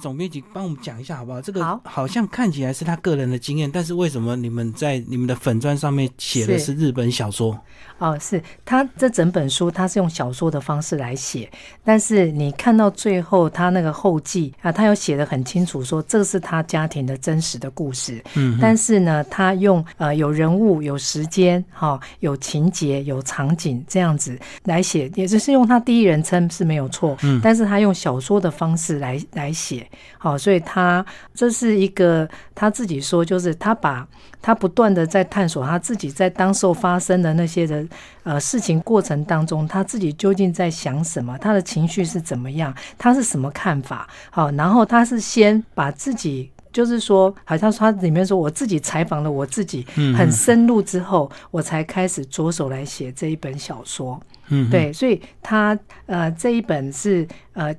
总编辑帮我们讲一下好不好？这个好像看起来是他个人的经验，但是为什么你们在你们的粉专上面写的是日本小说？哦，是他这整本书他是用小说的方式来写，但是你看到最后他那个后记啊，他有写得很清楚说这是他家庭的真实的故事。嗯，但是呢，他用有人物、有时间、哦、有情节、有场景这样子来写，也就是用他第一人称是没有错，嗯，但是他用小说的方式来写。好，所以他这是一个他自己说，就是他不断的在探索他自己在当时发生的那些的事情过程当中，他自己究竟在想什么，他的情绪是怎么样，他是什么看法。好，然后他是先把自己。就是说好像他里面说我自己采访了我自己很深入之后，我才开始着手来写这一本小说。嗯，对，所以他这一本是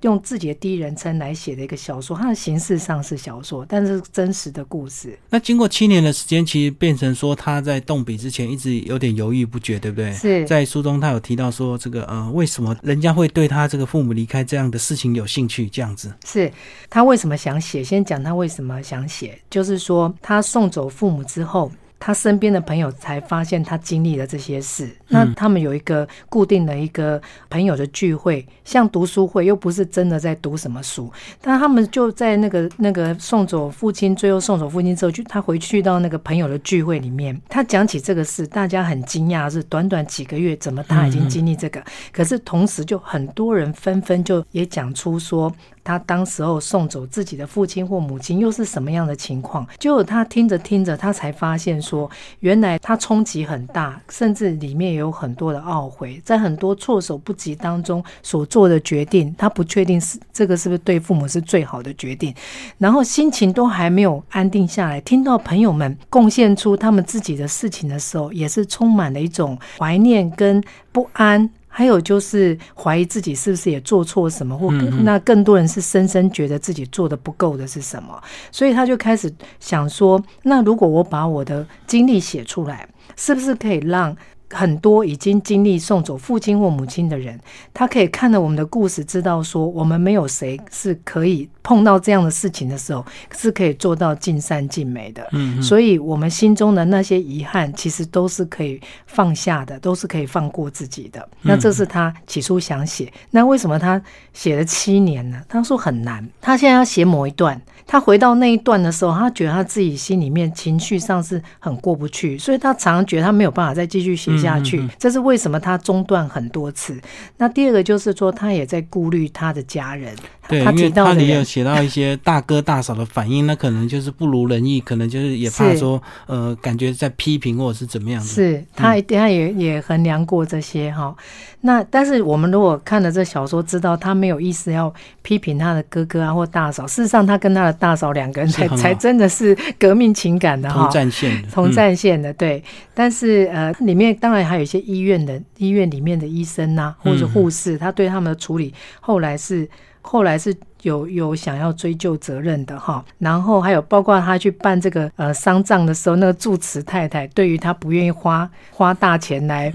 用自己的第一人称来写的一个小说，它的形式上是小说，但是真实的故事。那经过7年的时间，其实变成说他在动笔之前一直有点犹豫不决，对不对？是。在书中他有提到说这个为什么人家会对他这个父母离开这样的事情有兴趣这样子。是，他为什么想写，先讲他为什么想写，就是说他送走父母之后，他身边的朋友才发现他经历了这些事。那他们有一个固定的一个朋友的聚会，像读书会，又不是真的在读什么书，但他们就在那个送走父亲，最后送走父亲之后，他回去到那个朋友的聚会里面，他讲起这个事，大家很惊讶，是短短几个月怎么他已经经历这个。可是同时就很多人纷纷就也讲出说他当时候送走自己的父亲或母亲又是什么样的情况。结果他听着听着，他才发现说原来他冲击很大，甚至里面也有很多的懊悔，在很多措手不及当中所做的决定，他不确定是这个是不是对父母是最好的决定，然后心情都还没有安定下来，听到朋友们贡献出他们自己的事情的时候，也是充满了一种怀念跟不安，还有就是怀疑自己是不是也做错什么，或那更多人是深深觉得自己做的不够的是什么。所以他就开始想说，那如果我把我的经历写出来，是不是可以让很多已经经历送走父亲或母亲的人，他可以看了我们的故事，知道说我们没有谁是可以碰到这样的事情的时候是可以做到尽善尽美的。所以我们心中的那些遗憾其实都是可以放下的，都是可以放过自己的。那这是他起初想写。那为什么他写了7年呢？他说很难，他现在要写某一段，他回到那一段的时候，他觉得他自己心里面情绪上是很过不去，所以他常常觉得他没有办法再继续写下去，这是为什么他中断很多次。那第二个就是说他也在顾虑他的家人，对，他提到的人，因为他也有写到一些大哥大嫂的反应，那可能就是不如人意，可能就是也怕说感觉在批评或者是怎么样的。是，他也衡量过这些哈。那但是我们如果看了这小说，知道他没有意思要批评他的哥哥啊或大嫂，事实上他跟他的大嫂2个人才真的是革命情感的哈，同战线的、嗯、对。但是里面当然还有一些医院里面的医生啊或者护士，他对他们的处理后来是有想要追究责任的哈，然后还有包括他去办这个丧葬的时候，那个住持太太对于他不愿意花大钱来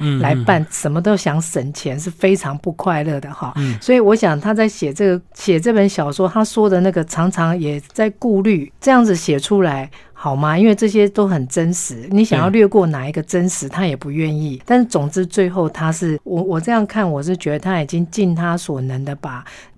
办，什么都想省钱，是非常不快乐的哈。所以我想他在写这本小说，他说的那个常常也在顾虑，这样子写出来好吗？因为这些都很真实，你想要略过哪一个真实他也不愿意。但是总之最后他是我这样看，我是觉得他已经尽他所能的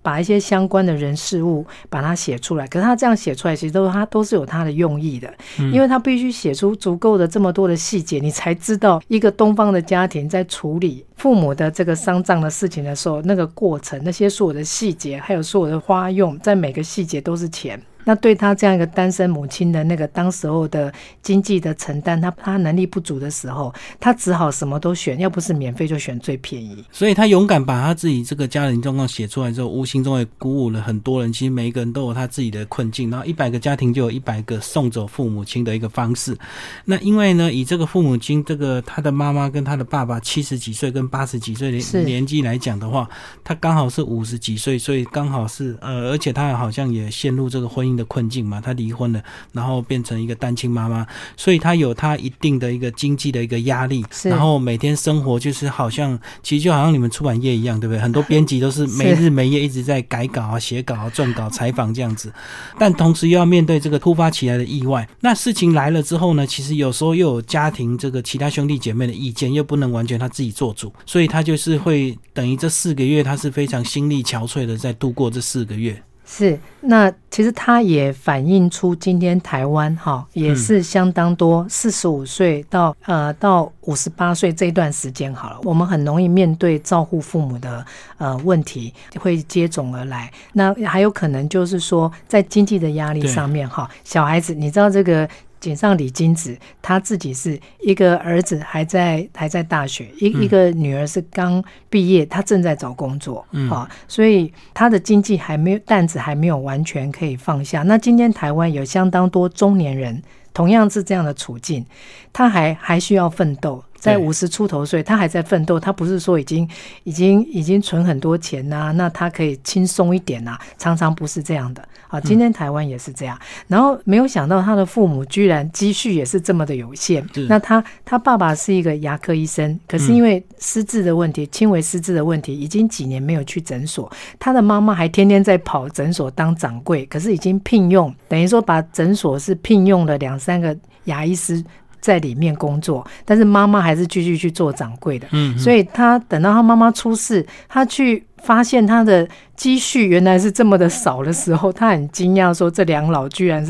把一些相关的人事物把它写出来。可是他这样写出来其实他都是有他的用意的，因为他必须写出足够的这么多的细节，你才知道一个东方的家庭在处理父母的这个丧葬的事情的时候，那个过程，那些所有的细节，还有所有的花用，在每个细节都是钱。那对他这样一个单身母亲的那个当时候的经济的承担，他能力不足的时候，他只好什么都选，要不是免费就选最便宜。所以他勇敢把他自己这个家人状况写出来之后，无形中也鼓舞了很多人。其实每一个人都有他自己的困境，然后100个家庭就有100个送走父母亲的一个方式。那因为呢，以这个父母亲，这个他的妈妈跟他的爸爸70几岁跟80几岁的年纪来讲的话，他刚好是50几岁，所以刚好是而且他好像也陷入这个婚姻的困境嘛，她离婚了，然后变成一个单亲妈妈，所以她有她一定的一个经济的一个压力，然后每天生活就是好像，其实就好像你们出版业一样，对不对？很多编辑都是没日没夜一直在改稿啊、写稿啊、撰稿、采访这样子，但同时又要面对这个突发起来的意外。那事情来了之后呢，其实有时候又有家庭这个其他兄弟姐妹的意见，又不能完全她自己做主，所以她就是会等于这4个月，她是非常心力憔悴的在度过这4个月。是，那其实它也反映出今天台湾哈也是相当多45岁到58岁这一段时间好了，我们很容易面对照顾父母的问题会接踵而来。那还有可能就是说在经济的压力上面哈，小孩子你知道这个。井上理金子他自己是一个儿子还在大学，一个女儿是刚毕业，她正在找工作，所以她的经济还没有担子，还没有完全可以放下。那今天台湾有相当多中年人同样是这样的处境，他还需要奋斗，在50出头岁他还在奋斗，他不是说已经存很多钱啊，那他可以轻松一点啊，常常不是这样的啊。今天台湾也是这样，然后没有想到他的父母居然积蓄也是这么的有限。那他爸爸是一个牙科医生，可是因为失智的问题，轻微失智的问题，已经几年没有去诊所。他的妈妈还天天在跑诊所当掌柜，可是已经聘用，等于说把诊所是聘用了2-3个牙医师在里面工作，但是妈妈还是继续去做掌柜的。所以他等到他妈妈出事，他去发现他的积蓄原来是这么的少的时候，他很惊讶说这两老居然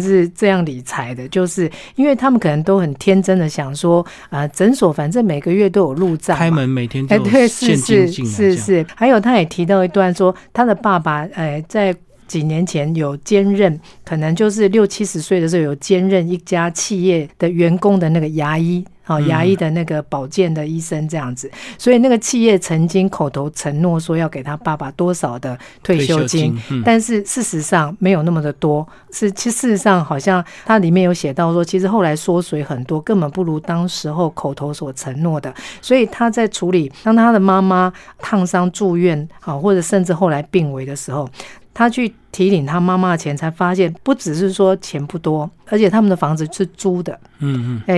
是这样理财的，就是因为他们可能都很天真的想说诊所反正每个月都有入账，开门每天都有现金进来。是还有他也提到一段说他的爸爸在几年前有兼任，可能就是60-70岁的时候有兼任一家企业的员工的那个牙医牙医的那个保健的医生这样子，所以那个企业曾经口头承诺说要给他爸爸多少的退休金，但是事实上没有那么的多，事实上好像他里面有写到说其实后来缩水很多，根本不如当时候口头所承诺的。所以他在处理当他的妈妈烫伤住院或者甚至后来病危的时候，他去提领他妈妈的钱，才发现不只是说钱不多，而且他们的房子是租的，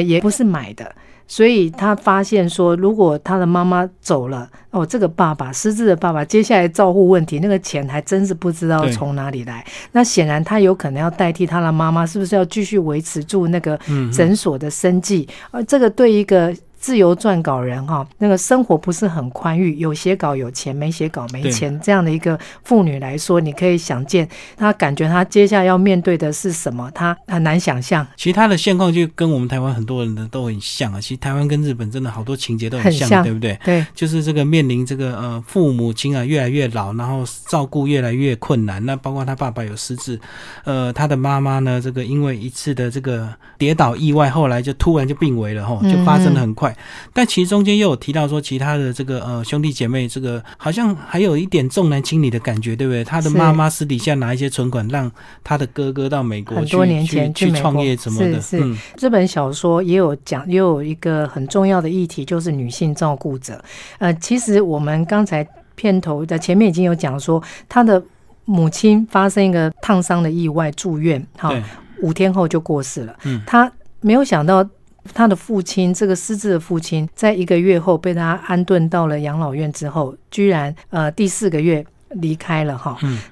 也不是买的。所以他发现说如果他的妈妈走了，这个爸爸失智的爸爸接下来照顾问题，那个钱还真是不知道从哪里来。那显然他有可能要代替他的妈妈，是不是要继续维持住那个诊所的生计？而这个对一个自由撰稿人那个生活不是很宽裕，有写稿有钱，没写稿没钱，这样的一个妇女来说，你可以想见她感觉她接下来要面对的是什么，她很难想象。其实她的现况就跟我们台湾很多人都很像其实台湾跟日本真的好多情节都很像，对不对？对，就是这个面临这个父母亲越来越老，然后照顾越来越困难。那包括她爸爸有失智，她的妈妈呢，这个因为一次的这个跌倒意外，后来就突然就病危了就发生的很快。但其实中间又有提到说其他的这个兄弟姐妹，这个好像还有一点重男轻女的感觉，对不对？他的妈妈私底下拿一些存款让他的哥哥到美国很多年前去创业什么的。是这本小说也有讲，也有一个很重要的议题，就是女性照顾者。其实我们刚才片头在前面已经有讲说，他的母亲发生一个烫伤的意外住院，5天后就过世了。他没有想到。他的父亲，这个失智的父亲，在1个月后被他安顿到了养老院之后，居然第4个月离开了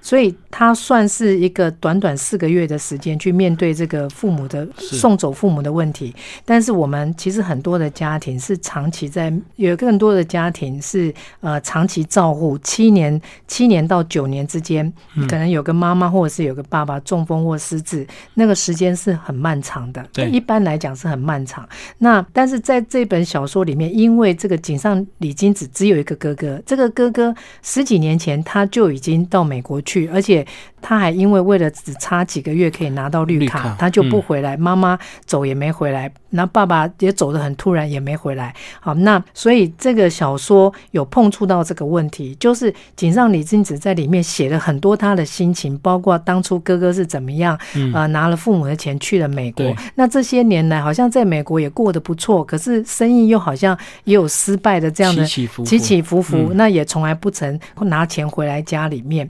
所以他算是一个短短4个月的时间去面对这个父母的送走父母的问题。但是我们其实很多的家庭是长期在，有更多的家庭是长期照护7年到9年之间，可能有个妈妈或者是有个爸爸中风或失智，那个时间是很漫长的，一般来讲是很漫长。那但是在这本小说里面，因为这个井上理金子只有一个哥哥，这个哥哥10几年前他就已经到美国去，而且他还因为了只差几个月可以拿到绿卡他就不回来，妈妈走也没回来，那爸爸也走得很突然，也没回来。好，那所以这个小说有碰触到这个问题，就是井上理金子在里面写了很多他的心情，包括当初哥哥是怎么样拿了父母的钱去了美国，那这些年来好像在美国也过得不错，可是生意又好像也有失败的这样的起起伏伏，那也从来不曾拿钱回来家里面。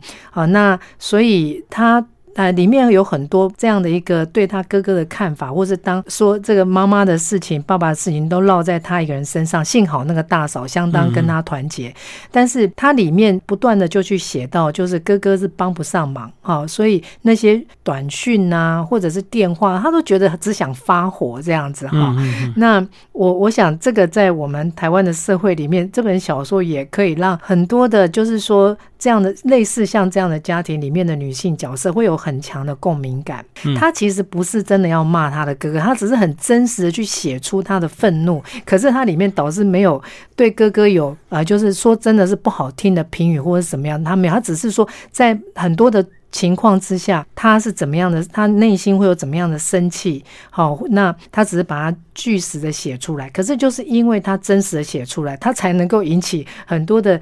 那所以他里面有很多这样的一个对他哥哥的看法，或是当说这个妈妈的事情、爸爸的事情都落在他一个人身上。幸好那个大嫂相当跟他团结，但是他里面不断的就去写到，就是哥哥是帮不上忙啊，所以那些短讯啊，或者是电话，他都觉得只想发火这样子哈。那我想这个在我们台湾的社会里面，这本小说也可以让很多的，就是说这样的类似像这样的家庭里面的女性角色会有很强的共鸣感。她其实不是真的要骂她的哥哥，她只是很真实的去写出她的愤怒，可是她里面倒是没有对哥哥有就是说真的是不好听的评语或者什么样，她没有，她只是说在很多的情况之下他是怎么样的，他内心会有怎么样的生气。好，那他只是把它据实的写出来，可是就是因为他真实的写出来，他才能够引起很多的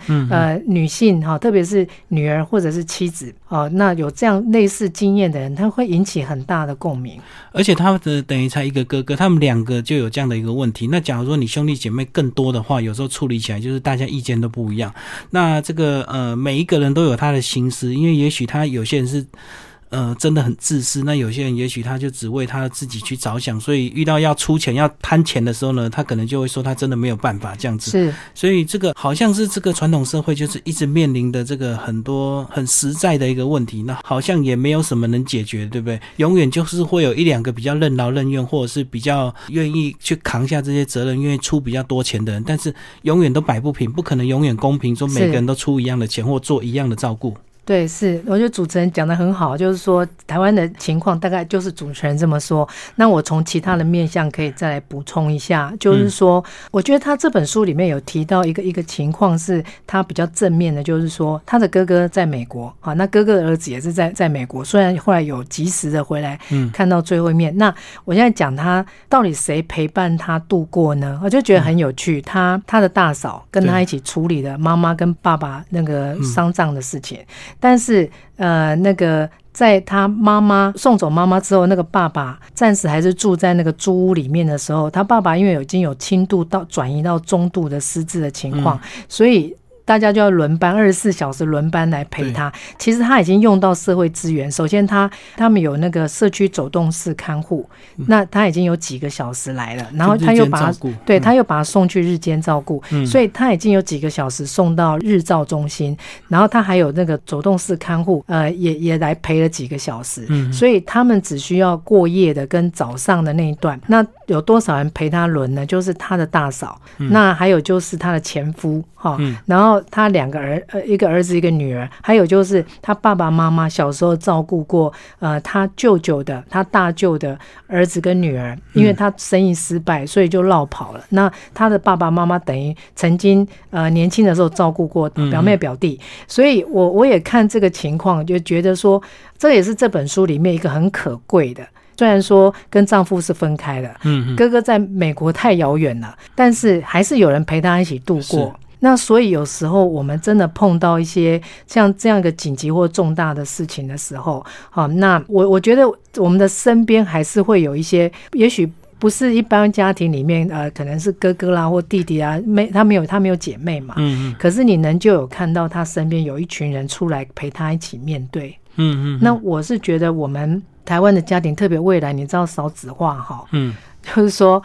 女性特别是女儿或者是妻子那有这样类似经验的人，他会引起很大的共鸣。而且他的等于才一个哥哥，他们两个就有这样的一个问题。那假如说你兄弟姐妹更多的话，有时候处理起来就是大家意见都不一样，那这个每一个人都有他的心思，因为也许他有些人是真的很自私，那有些人也许他就只为他自己去着想，所以遇到要出钱要摊钱的时候呢，他可能就会说他真的没有办法这样子。是，所以这个好像是这个传统社会就是一直面临的这个很多很实在的一个问题，那好像也没有什么能解决，对不对？永远就是会有一两个比较任劳任怨，或者是比较愿意去扛下这些责任，愿意出比较多钱的人，但是永远都摆不平，不可能永远公平说每个人都出一样的钱或做一样的照顾。对，是，我觉得主持人讲得很好，就是说台湾的情况大概就是主持人这么说，那我从其他的面向可以再来补充一下，就是说我觉得他这本书里面有提到一个情况是他比较正面的，就是说他的哥哥在美国啊，那哥哥的儿子也是在美国，虽然后来有及时的回来看到最后一面。那我现在讲他到底谁陪伴他度过呢？我就觉得很有趣，他的大嫂跟他一起处理的妈妈跟爸爸那个丧葬的事情，但是那个在他妈妈送走妈妈之后，那个爸爸暂时还是住在那个租屋里面的时候，他爸爸因为已经有轻度到转移到中度的失智的情况，所以大家就要轮班，24小时轮班来陪他。其实他已经用到社会资源，首先他们有那个社区走动式看护，那他已经有几个小时来了，然后他又把他对他又把他送去日间照顾，所以他已经有几个小时送到日照中心，然后他还有那个走动式看护也来陪了几个小时，所以他们只需要过夜的跟早上的那一段。那有多少人陪他轮呢？就是他的大嫂，那还有就是他的前夫然后他两个一个儿子一个女儿，还有就是他爸爸妈妈小时候照顾过他舅舅的他大舅的儿子跟女儿，因为他生意失败所以就落跑了，那他的爸爸妈妈等于曾经年轻的时候照顾过表妹表弟，所以我也看这个情况就觉得说这也是这本书里面一个很可贵的，虽然说跟丈夫是分开的，哥哥在美国太遥远了，但是还是有人陪他一起度过。那所以有时候我们真的碰到一些像这样一个紧急或重大的事情的时候，那我觉得我们的身边还是会有一些，也许不是一般家庭里面可能是哥哥啦或弟弟啊，他没有姐妹嘛，可是你能就有看到他身边有一群人出来陪他一起面对。那我是觉得我们台湾的家庭，特别未来你知道少子化就是说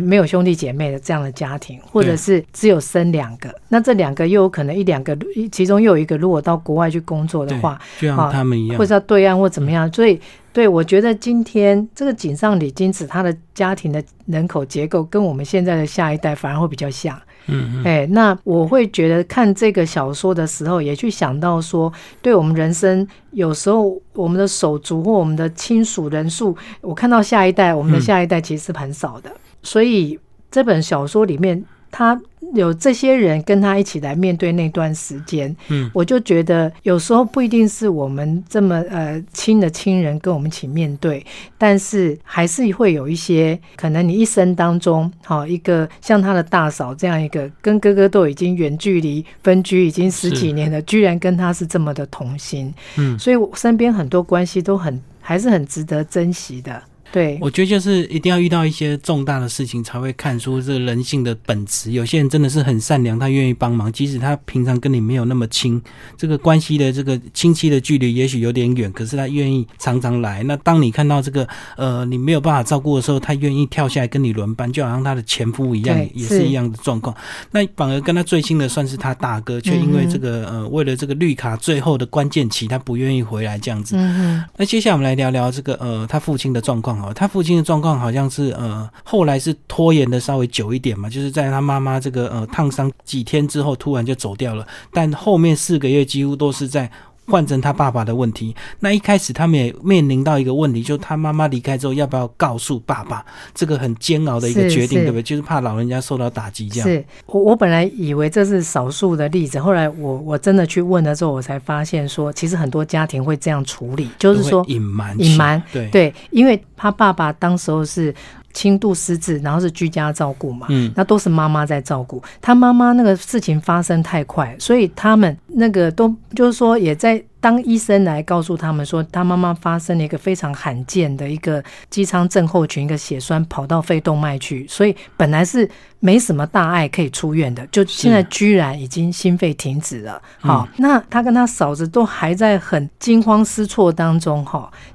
没有兄弟姐妹的这样的家庭，或者是只有生两个，那这两个又有可能一两个其中又有一个如果到国外去工作的话，就像他们一样，或者到对岸或怎么样，所以对，我觉得今天这个井上理津子他的家庭的人口结构跟我们现在的下一代反而会比较像。那我会觉得看这个小说的时候也去想到说，对我们人生有时候我们的手足或我们的亲属人数，我看到下一代，我们的下一代其实是很少的，所以这本小说里面他有这些人跟他一起来面对那段时间，我就觉得有时候不一定是我们这么亲的亲人跟我们一起面对，但是还是会有一些可能你一生当中一个像他的大嫂这样一个跟哥哥都已经远距离分居已经10几年了，居然跟他是这么的同心，所以我身边很多关系都还是很值得珍惜的。对，我觉得就是一定要遇到一些重大的事情才会看出这人性的本质。有些人真的是很善良，他愿意帮忙，即使他平常跟你没有那么亲，这个关系的这个亲戚的距离也许有点远，可是他愿意常常来。那当你看到这个你没有办法照顾的时候，他愿意跳下来跟你轮班，就好像他的前夫一样，也是一样的状况。那反而跟他最亲的算是他大哥，却因为这个为了这个绿卡最后的关键期，他不愿意回来这样子。那接下来我们来聊聊这个他父亲的状况。他父亲的状况好像是后来是拖延的稍微久一点嘛，就是在他妈妈这个烫伤几天之后突然就走掉了，但后面4个月几乎都是在换成他爸爸的问题。那一开始他们也面临到一个问题，就是他妈妈离开之后要不要告诉爸爸，这个很煎熬的一个决定，对不对？就是怕老人家受到打击这样。是，我本来以为这是少数的例子，后来我真的去问的时候，我才发现说其实很多家庭会这样处理，就是说隐瞒，对，因为他爸爸当时候是轻度失智，然后是居家照顾嘛，那都是妈妈在照顾。他妈妈那个事情发生太快，所以他们那个都就是说也在当医生来告诉他们说他妈妈发生了一个非常罕见的一个肌舱症候群，一个血栓跑到肺动脉去，所以本来是没什么大碍可以出院的，就现在居然已经心肺停止了。好，那他跟他嫂子都还在很惊慌失措当中。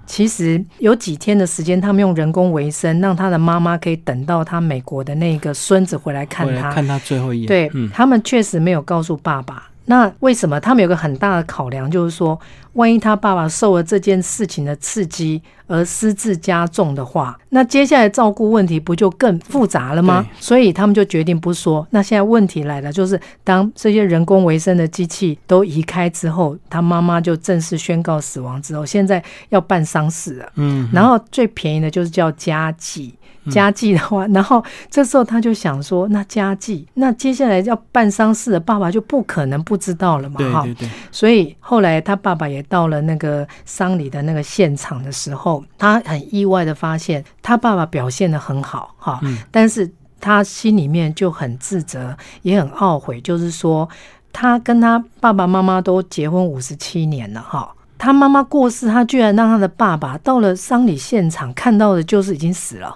其实有几天的时间他们用人工维生，让他的妈妈可以等到他美国的那个孙子回来看他，看他最后一眼。对，他们确实没有告诉爸爸。那为什么？他们有个很大的考量，就是说万一他爸爸受了这件事情的刺激而失智加重的话，那接下来照顾问题不就更复杂了吗？所以他们就决定不说。那现在问题来了，就是当这些人工维生的机器都移开之后，他妈妈就正式宣告死亡之后，现在要办丧事了。然后最便宜的就是叫家祭。家祭的话，然后这时候他就想说，那家祭，那接下来要办丧事的爸爸就不可能不知道了嘛。对对对。所以后来他爸爸也到了那个丧礼的那个现场的时候，他很意外的发现他爸爸表现得很好哈，但是他心里面就很自责，也很懊悔，就是说他跟他爸爸妈妈都结婚57年了哈。他妈妈过世，他居然让他的爸爸到了丧礼现场看到的就是已经死了。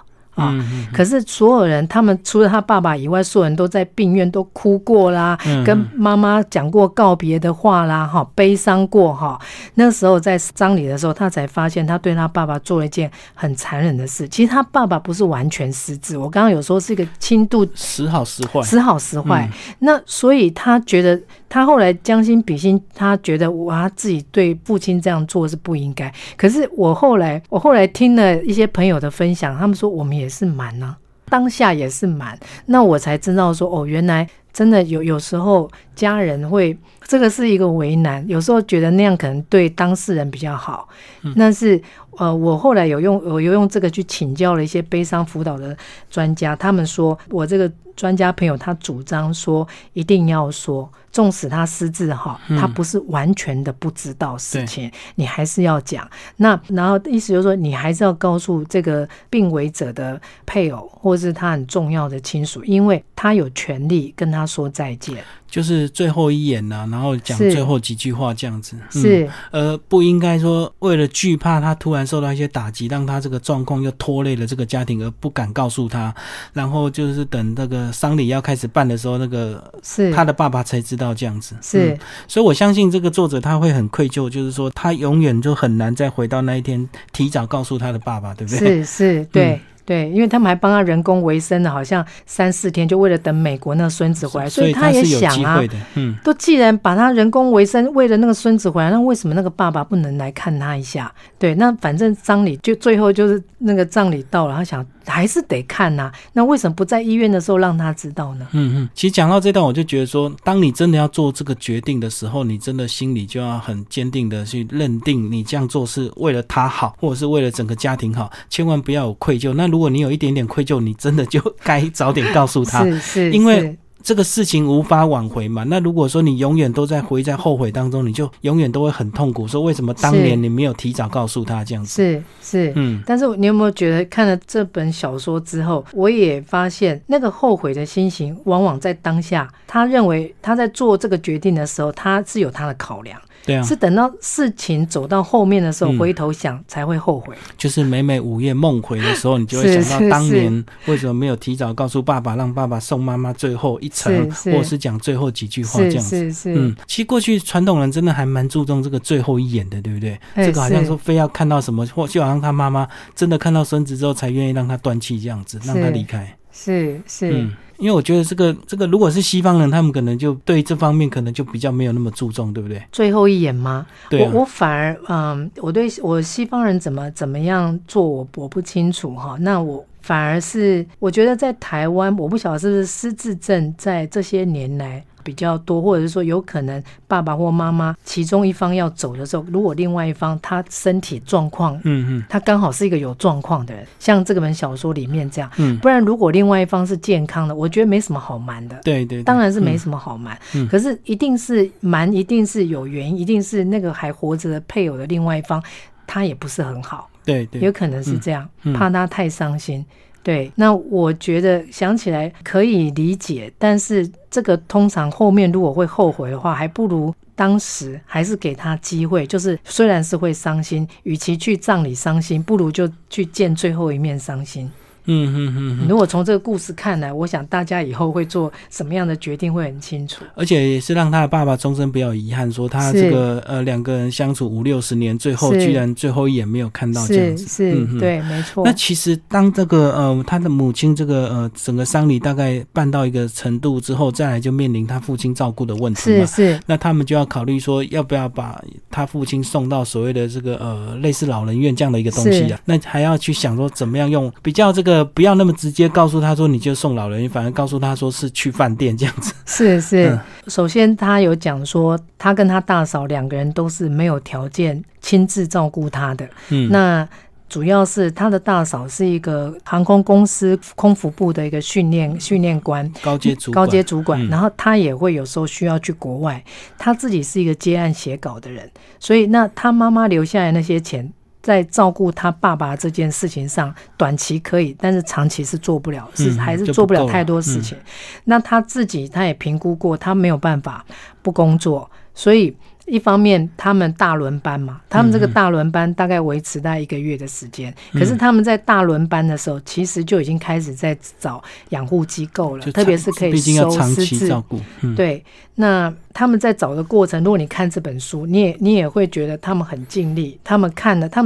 可是所有人，他们除了他爸爸以外，所有人都在病院都哭过啦，跟妈妈讲过告别的话啦，悲伤过哈。那时候在葬礼的时候，他才发现他对他爸爸做了一件很残忍的事。其实他爸爸不是完全失智，我刚刚有说是一个轻度，时好时坏。那所以他觉得，他后来将心比心，他觉得哇，自己对父亲这样做是不应该。可是我后来听了一些朋友的分享，他们说我们也是瞒啊，当下也是瞒。那我才知道说，哦，原来真的有时候家人会，这个是一个为难，有时候觉得那样可能对当事人比较好。但是我后来有用这个去请教了一些悲伤辅导的专家，他们说，我这个专家朋友他主张说一定要说，纵使他失智哈，他不是完全的不知道事情，你还是要讲。那然后意思就是说，你还是要告诉这个病危者的配偶或是他很重要的亲属，因为他有权利跟他说再见，就是最后一眼啊，然后讲最后几句话这样子。是，不应该说为了惧怕他突然受到一些打击，让他这个状况又拖累了这个家庭而不敢告诉他，然后就是等那个丧礼要开始办的时候，那个他的爸爸才知道这样子。是，所以我相信这个作者他会很愧疚，就是说他永远就很难再回到那一天提早告诉他的爸爸，对不对？是对。对，因为他们还帮他人工维生了，好像3-4天，就为了等美国那个孙子回来，所以他也想啊，都既然把他人工维生，为了那个孙子回来，那为什么那个爸爸不能来看他一下？对，那反正葬礼就最后就是那个葬礼到了，他想还是得看啊，那为什么不在医院的时候让他知道呢？其实讲到这段，我就觉得说，当你真的要做这个决定的时候，你真的心里就要很坚定的去认定，你这样做是为了他好，或者是为了整个家庭好，千万不要有愧疚。那如果你有一点点愧疚，你真的就该早点告诉他。是，因为这个事情无法挽回嘛，那如果说你永远都在回在后悔当中，你就永远都会很痛苦，说为什么当年你没有提早告诉他这样子。是嗯。但是你有没有觉得看了这本小说之后，我也发现那个后悔的心情往往在当下，他认为他在做这个决定的时候他是有他的考量，对啊，是等到事情走到后面的时候、回头想才会后悔，就是每每午夜梦回的时候你就会想到当年为什么没有提早告诉爸爸，让爸爸送妈妈最后一程，或者是讲最后几句话这样子。其实过去传统人真的还蛮注重这个最后一眼的，对不对？这个好像说非要看到什么，或就好像他妈妈真的看到孙子之后才愿意让他断气这样子，让他离开。因为我觉得这个如果是西方人，他们可能就对这方面可能就比较没有那么注重，对不对？最后一眼吗？对、啊、我反而我对我西方人怎么样做我不清楚哈。那我反而是我觉得在台湾，我不晓得是不是失智症在这些年来比较多，或者是说有可能爸爸或妈妈其中一方要走的时候，如果另外一方他身体状况他刚好是一个有状况的人，像这本小说里面这样不然如果另外一方是健康的，我觉得没什么好瞒的。对，当然是没什么好瞒可是一定是瞒，一定是有原因，一定是那个还活着的配偶的另外一方他也不是很好，对，有可能是这样怕他太伤心。对，那我觉得想起来可以理解，但是这个通常后面如果会后悔的话，还不如当时还是给他机会，就是虽然是会伤心，与其去葬礼伤心，不如就去见最后一面伤心。如果从这个故事看来，我想大家以后会做什么样的决定会很清楚，而且也是让他的爸爸终身不要遗憾，说他这个两个人相处50-60年，最后居然最后一眼没有看到这样子。对，没错。那其实当这个他的母亲这个整个丧礼大概办到一个程度之后，再来就面临他父亲照顾的问题嘛。那他们就要考虑说要不要把他父亲送到所谓的这个类似老人院这样的一个东西啊。那还要去想说怎么样用比较这个不要那么直接告诉他说你就送老人，反而告诉他说是去饭店这样子。首先他有讲说他跟他大嫂两个人都是没有条件亲自照顾他的那主要是他的大嫂是一个航空公司空服部的一个训练官，高阶主管然后他也会有时候需要去国外，他自己是一个接案写稿的人，所以那他妈妈留下来那些钱在照顾他爸爸这件事情上，短期可以，但是长期是做不了，是还是做不了太多事情。那他自己他也评估过，他没有办法不工作，所以一方面他们大轮班嘛，他们这个大轮班大概维持在1个月的时间可是他们在大轮班的时候其实就已经开始在找养护机构了，特别是可以收失智，毕竟要长期照顾对，那他们在找的过程，如果你看这本书你也会觉得他们很尽力，他们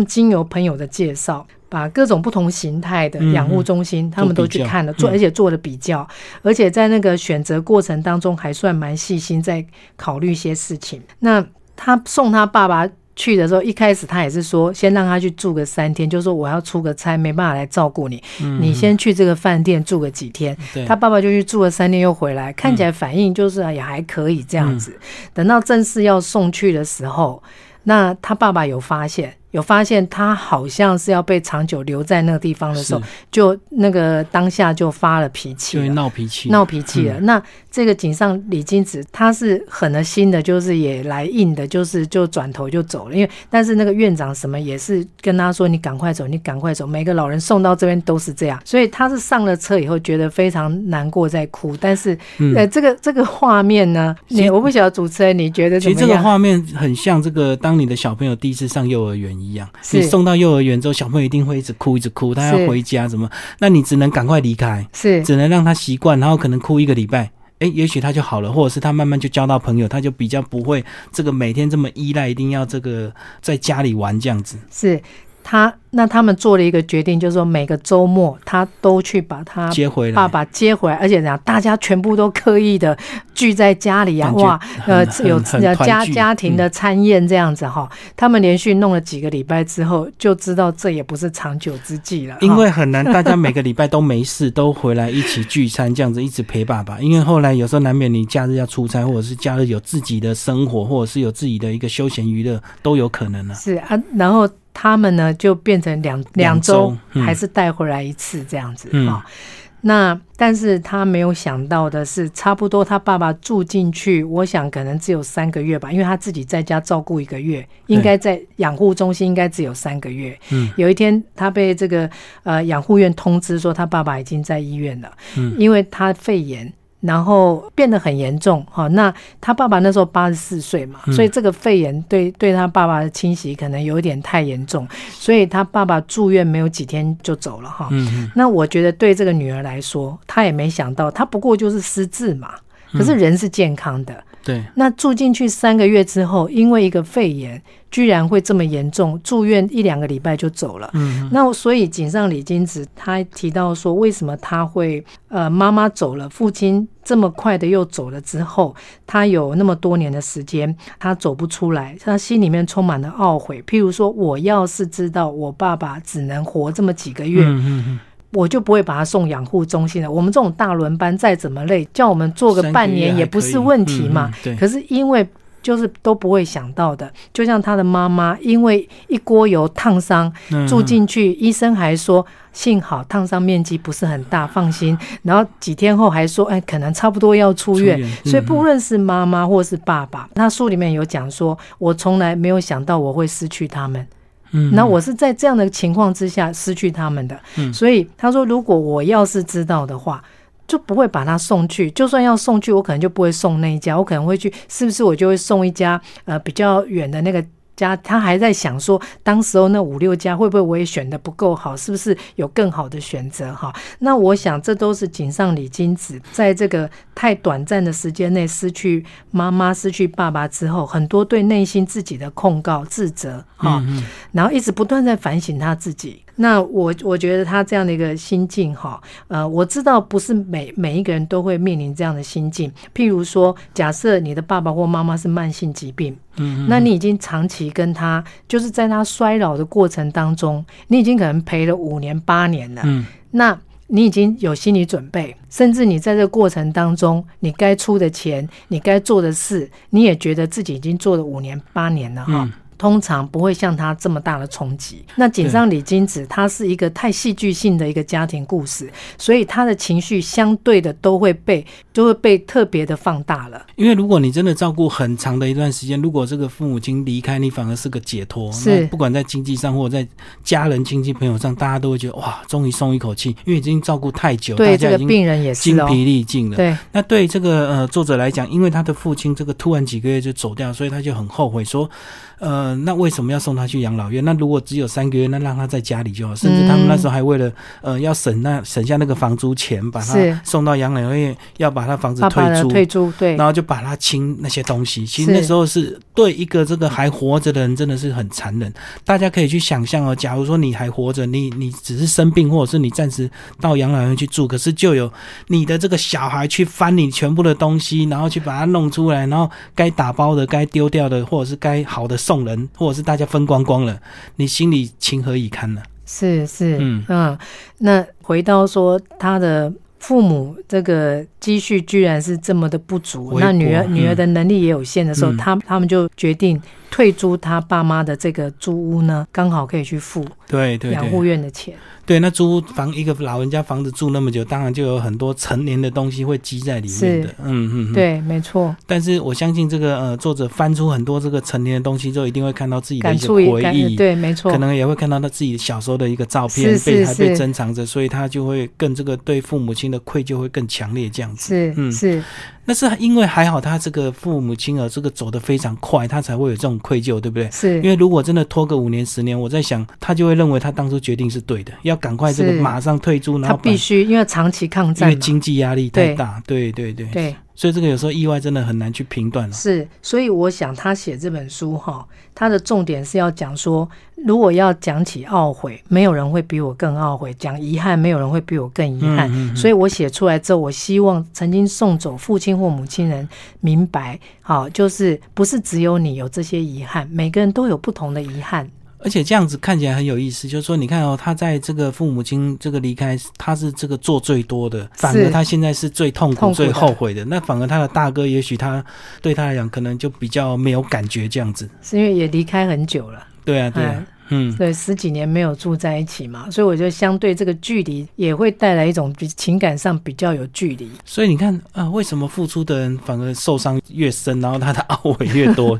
经由朋友的介绍把各种不同形态的养护中心他们都去看了，而且做了比较而且在那个选择过程当中还算蛮细心，在考虑一些事情。那他送他爸爸去的时候，一开始他也是说先让他去住个3天，就是说我要出个差没办法来照顾你你先去这个饭店住个几天他爸爸就去住了3天又回来，看起来反应就是也还可以这样子等到正式要送去的时候，那他爸爸有发现他好像是要被长久留在那个地方的时候，就那个当下就发了脾气了，就闹脾气了那这个井上理津子他是狠了心的，就是也来硬的，就是就转头就走了，因为但是那个院长什么也是跟他说你赶快走，每个老人送到这边都是这样，所以他是上了车以后觉得非常难过在哭，但是这个画面呢，我不晓得主持人你觉得怎么样？其实这个画面很像这个当你的小朋友第一次上幼儿园一样，你送到幼儿园之后小朋友一定会一直哭，他要回家什么，那你只能赶快离开，只能让他习惯，然后可能哭1个礼拜也许他就好了，或者是他慢慢就交到朋友，他就比较不会这个每天这么依赖一定要这个在家里玩这样子。他们做了一个决定，就是说每个周末他都去把他爸爸接回来，而且大家全部都刻意的聚在家里啊，哇，有家庭的餐宴这样子他们连续弄了几个礼拜之后，就知道这也不是长久之计了，因为很难大家每个礼拜都没事都回来一起聚餐这样子一直陪爸爸，因为后来有时候难免你假日要出差，或者是假日有自己的生活，或者是有自己的一个休闲娱乐都有可能然后他们呢就变成两周还是带回来一次这样子那但是他没有想到的是，差不多他爸爸住进去，我想可能只有3个月吧，因为他自己在家照顾1个月，应该在养护中心应该只有3个月。嗯，有一天他被这个养护院通知说他爸爸已经在医院了，嗯，因为他肺炎。然后变得很严重，哦，那他爸爸那时候84岁嘛，所以这个肺炎对他爸爸的侵袭可能有点太严重，所以他爸爸住院没有几天就走了，哦，那我觉得对这个女儿来说，她也没想到，她不过就是失智嘛，可是人是健康的，对，那住进去3个月之后，因为一个肺炎居然会这么严重，住院1-2个礼拜就走了。嗯，那所以井上理金子他提到说，为什么他会妈妈走了，父亲这么快的又走了之后，他有那么多年的时间他走不出来，他心里面充满了懊悔。譬如说，我要是知道我爸爸只能活这么几个月，嗯，我就不会把他送养护中心了。我们这种大轮班再怎么累，叫我们做个半年也不是问题嘛，可是因为就是都不会想到的，就像他的妈妈因为一锅油烫伤住进去，医生还说幸好烫伤面积不是很大，放心，然后几天后还说哎，可能差不多要出院。所以不论是妈妈或是爸爸，他书里面有讲说，我从来没有想到我会失去他们，那我是在这样的情况之下失去他们的，所以他说如果我要是知道的话，就不会把他送去，就算要送去，我可能就不会送那一家，我可能会去，是不是我就会送一家比较远的那个家。他还在想说，当时候那5-6家会不会我也选的不够好，是不是有更好的选择哈？那我想这都是井上理金子在这个太短暂的时间内失去妈妈、失去爸爸之后，很多对内心自己的控告、自责哈，然后一直不断在反省他自己。那我觉得他这样的一个心境哈，我知道不是每一个人都会面临这样的心境。譬如说，假设你的爸爸或妈妈是慢性疾病，那你已经长期跟他，就是在他衰老的过程当中，你已经可能陪了5-8年了，那你已经有心理准备，甚至你在这个过程当中，你该出的钱，你该做的事，你也觉得自己已经做了5-8年了哈。通常不会像他这么大的冲击。那井上理金子他是一个太戏剧性的一个家庭故事，所以他的情绪相对的都会被特别的放大了。因为如果你真的照顾很长的一段时间，如果这个父母亲离开你，反而是个解脱。是，不管在经济上或者在家人、亲戚、朋友上，大家都会觉得哇，终于松一口气，因为已经照顾太久，对这个病人也是精疲力尽了。对，那对这个作者来讲，因为他的父亲这个突然几个月就走掉，所以他就很后悔说，那为什么要送他去养老院？那如果只有3个月，那让他在家里就好。甚至他们那时候还为了要省下那个房租钱，把他送到养老院，要把他房子退租，对，然后就把他清那些东西。其实那时候是对一个这个还活着的人真的是很残忍。大家可以去想象哦，假如说你还活着，你只是生病，或者是你暂时到养老院去住，可是就有你的这个小孩去翻你全部的东西，然后去把它弄出来，然后该打包的、该丢掉的，或者是该好的送人，或者是大家分光光了，你心里情何以堪呢？是，那回到说他的父母这个积蓄居然是这么的不足，那女儿的能力也有限的时候，他们就决定退租他爸妈的这个租屋呢，刚好可以去付对养护院的钱。对，那租房一个老人家房子住那么久，当然就有很多成年的东西会积在里面的。对，没错。但是我相信这个作者翻出很多这个成年的东西之后，一定会看到自己的一些回忆，对，没错。可能也会看到他自己小时候的一个照片，还被珍藏着，所以他就会更这个对父母亲的愧疚会更强烈，这样子。是。那是因为还好他这个父母亲这个走得非常快，他才会有这种愧疚，对不对？是，因为如果真的拖个5-10年，我在想他就会认为他当初决定是对的，要赶快这个马上退租，然后他必须，因为长期抗战，因为经济压力太大，对，所以这个有时候意外真的很难去评断了。是，所以我想他写这本书哈，他的重点是要讲说，如果要讲起懊悔，没有人会比我更懊悔；讲遗憾，没有人会比我更遗憾。所以我写出来之后，我希望曾经送走父亲或母亲人明白，好，就是不是只有你有这些遗憾，每个人都有不同的遗憾。而且这样子看起来很有意思，就是说你看哦，他在这个父母亲这个离开，他是这个做最多的，反而他现在是最痛苦最后悔的。那反而他的大哥，也许他对他来讲可能就比较没有感觉，这样子是因为也离开很久了。对啊，嗯，对，十几年没有住在一起嘛，所以我觉得相对这个距离也会带来一种情感上比较有距离。所以你看啊，为什么付出的人反而受伤越深，然后他的懊悔越多？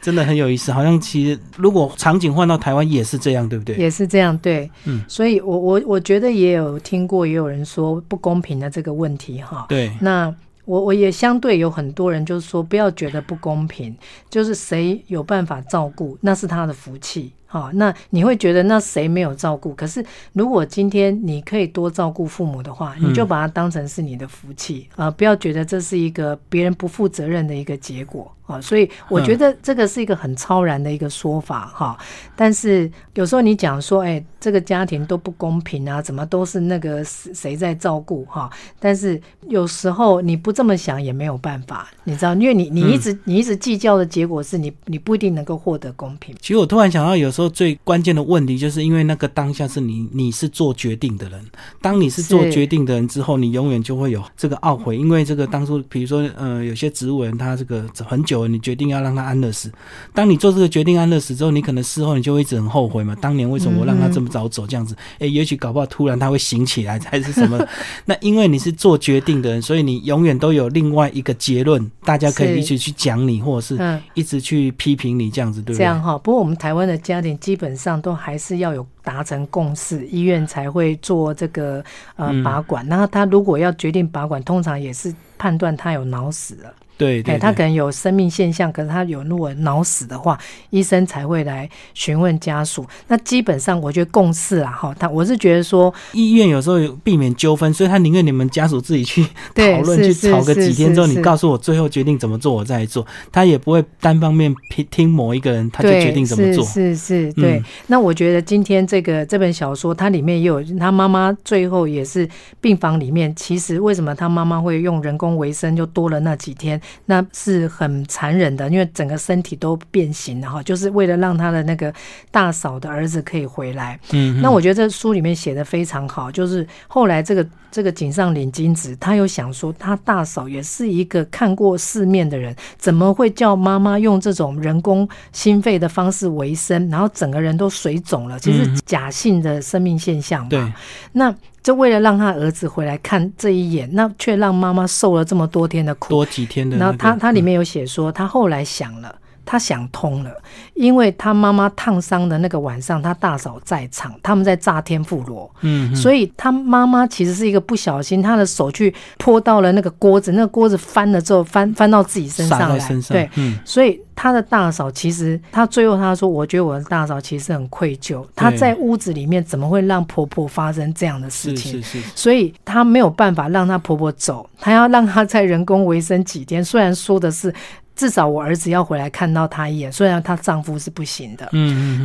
真的很有意思。好像其实如果场景换到台湾也是这样，对不对？也是这样，对。嗯，所以我觉得也有听过，也有人说不公平的这个问题哈。对，那。我也相对有很多人就是说不要觉得不公平，就是谁有办法照顾那是他的福气啊，那你会觉得那谁没有照顾，可是如果今天你可以多照顾父母的话，你就把它当成是你的福气啊，不要觉得这是一个别人不负责任的一个结果啊，所以我觉得这个是一个很超然的一个说法哈。但是有时候你讲说哎，这个家庭都不公平啊，怎么都是那个谁在照顾哈，但是有时候你不这么想也没有办法，你知道，因为你一直计较的结果是你不一定能够获得公平。其实我突然想到有时候最关键的问题就是因为那个当下是你是做决定的人，当你是做决定的人之后，你永远就会有这个懊悔，因为这个当初比如说有些植物人他这个很久了，你决定要让他安乐死，当你做这个决定安乐死之后，你可能事后你就会一直很后悔嘛，当年为什么我让他这么早走这样子，也许搞不好突然他会醒起来还是什么那因为你是做决定的人，所以你永远都有另外一个结论，大家可以一直去讲你或者是一直去批评你这样子，对不对？这样哈。不过我们台湾的家庭基本上都还是要有达成共识，医院才会做这个拔管，那他如果要决定拔管，通常也是判断他有脑死了，对， 对， 对，他可能有生命现象，可是他有如果脑死的话，医生才会来询问家属。那基本上我觉得共识啦哈，我是觉得说医院有时候避免纠纷，所以他宁愿你们家属自己去讨论去吵个几天之后，你告诉我最后决定怎么做我再做，他也不会单方面听某一个人他就决定怎么做。是是是，对。那我觉得今天这本小说它里面也有他妈妈最后也是病房里面，其实为什么他妈妈会用人工维生就多了那几天，那是很残忍的，因为整个身体都变形了，就是为了让他的那个大嫂的儿子可以回来。嗯，那我觉得这书里面写的非常好，就是后来这个井上凛金子他有想说他大嫂也是一个看过世面的人，怎么会叫妈妈用这种人工心肺的方式维生，然后整个人都水肿了，其实假性的生命现象嘛。对，那就为了让他儿子回来看这一眼，那却让妈妈受了这么多天的苦，多几天的、然后他里面有写说他后来想了，他想通了，因为他妈妈烫伤的那个晚上他大嫂在场，他们在炸天妇罗，所以他妈妈其实是一个不小心，他的手去泼到了那个锅子，那个锅子翻了之后翻到自己身上来，对，所以他的大嫂其实他最后他说我觉得我的大嫂其实很愧疚，他在屋子里面怎么会让婆婆发生这样的事情，是是是，所以他没有办法让他婆婆走，他要让他在人工维生几天，虽然说的是至少我儿子要回来看到他一眼，虽然他丈夫是不行的。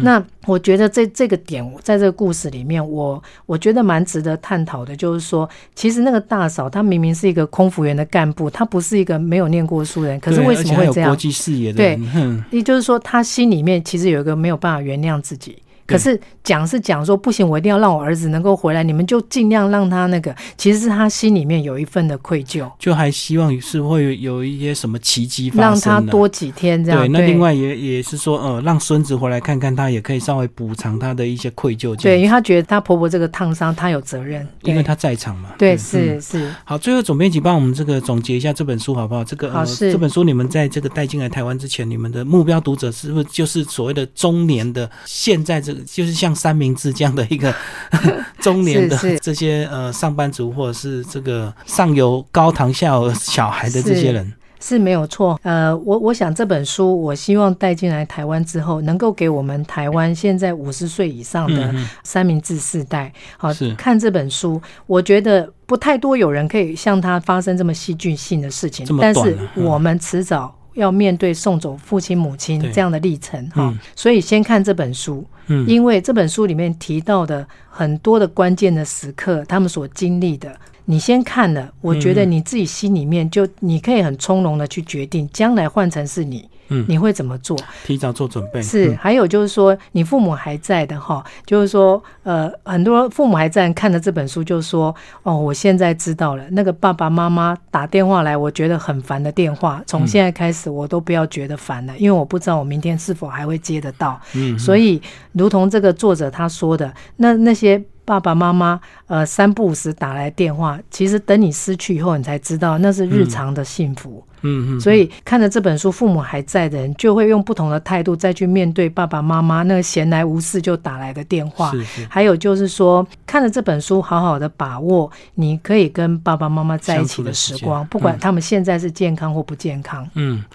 那我觉得这个点在这个故事里面我觉得蛮值得探讨的，就是说其实那个大嫂她明明是一个空服员的干部，她不是一个没有念过书的人，可是为什么会这样，对，而且还有国际视野的人，对，也就是说她心里面其实有一个没有办法原谅自己，可是讲是讲说不行，我一定要让我儿子能够回来，你们就尽量让他那个，其实是他心里面有一份的愧疚，就还希望是会有一些什么奇迹发生，让他多几天这样。对，那另外也是说让孙子回来看看他，也可以稍微补偿他的一些愧疚，对，因为他觉得他婆婆这个烫伤他有责任，因为他在场嘛。 对， 对，是是。好，最后总编辑帮我们这个总结一下这本书好不好？这个这本书你们在这个带进来台湾之前，你们的目标读者是不是就是所谓的中年的，现在这个就是像三明治这样的一个中年的这些上班族，或者是这个上有高堂下有小孩的这些人，是没有错。我想这本书我希望带进来台湾之后，能够给我们台湾现在50岁以上的三明治世代好看这本书，我觉得不太多有人可以像他发生这么戏剧性的事情，但是我们迟早要面对送走父亲母亲这样的历程哈，所以先看这本书，因为这本书里面提到的很多的关键的时刻，他们所经历的，你先看了，我觉得你自己心里面就你可以很从容的去决定，将来换成是你你会怎么做？提早做准备是。还有就是说，你父母还在的哈，就是说，很多父母还在看着这本书，就说哦，我现在知道了，那个爸爸妈妈打电话来，我觉得很烦的电话，从现在开始我都不要觉得烦了，因为我不知道我明天是否还会接得到。所以，如同这个作者他说的，那些。爸爸妈妈，三不五时打来电话，其实等你失去以后，你才知道那是日常的幸福。所以看着这本书，父母还在的人就会用不同的态度再去面对爸爸妈妈那个闲来无事就打来的电话。是。还有就是说，看着这本书，好好的把握你可以跟爸爸妈妈在一起的时光，不管他们现在是健康或不健康。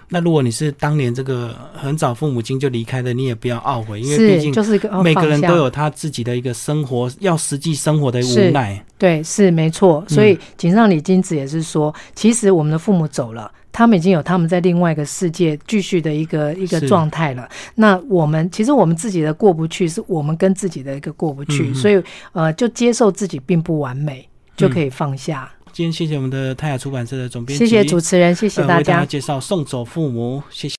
那如果你是当年这个很早父母亲就离开的，你也不要懊悔，因为毕竟每个人都有他自己的一个生活要。实际生活的无奈，对，是没错。所以井上理金子也是说，其实我们的父母走了，他们已经有他们在另外一个世界继续的一个状态了。那我们其实我们自己的过不去，是我们跟自己的一个过不去，所以就接受自己并不完美，就可以放下。今天谢谢我们的泰雅出版社的总编辑，谢谢主持人，谢谢大家。为大家介绍《送走父母》，谢谢。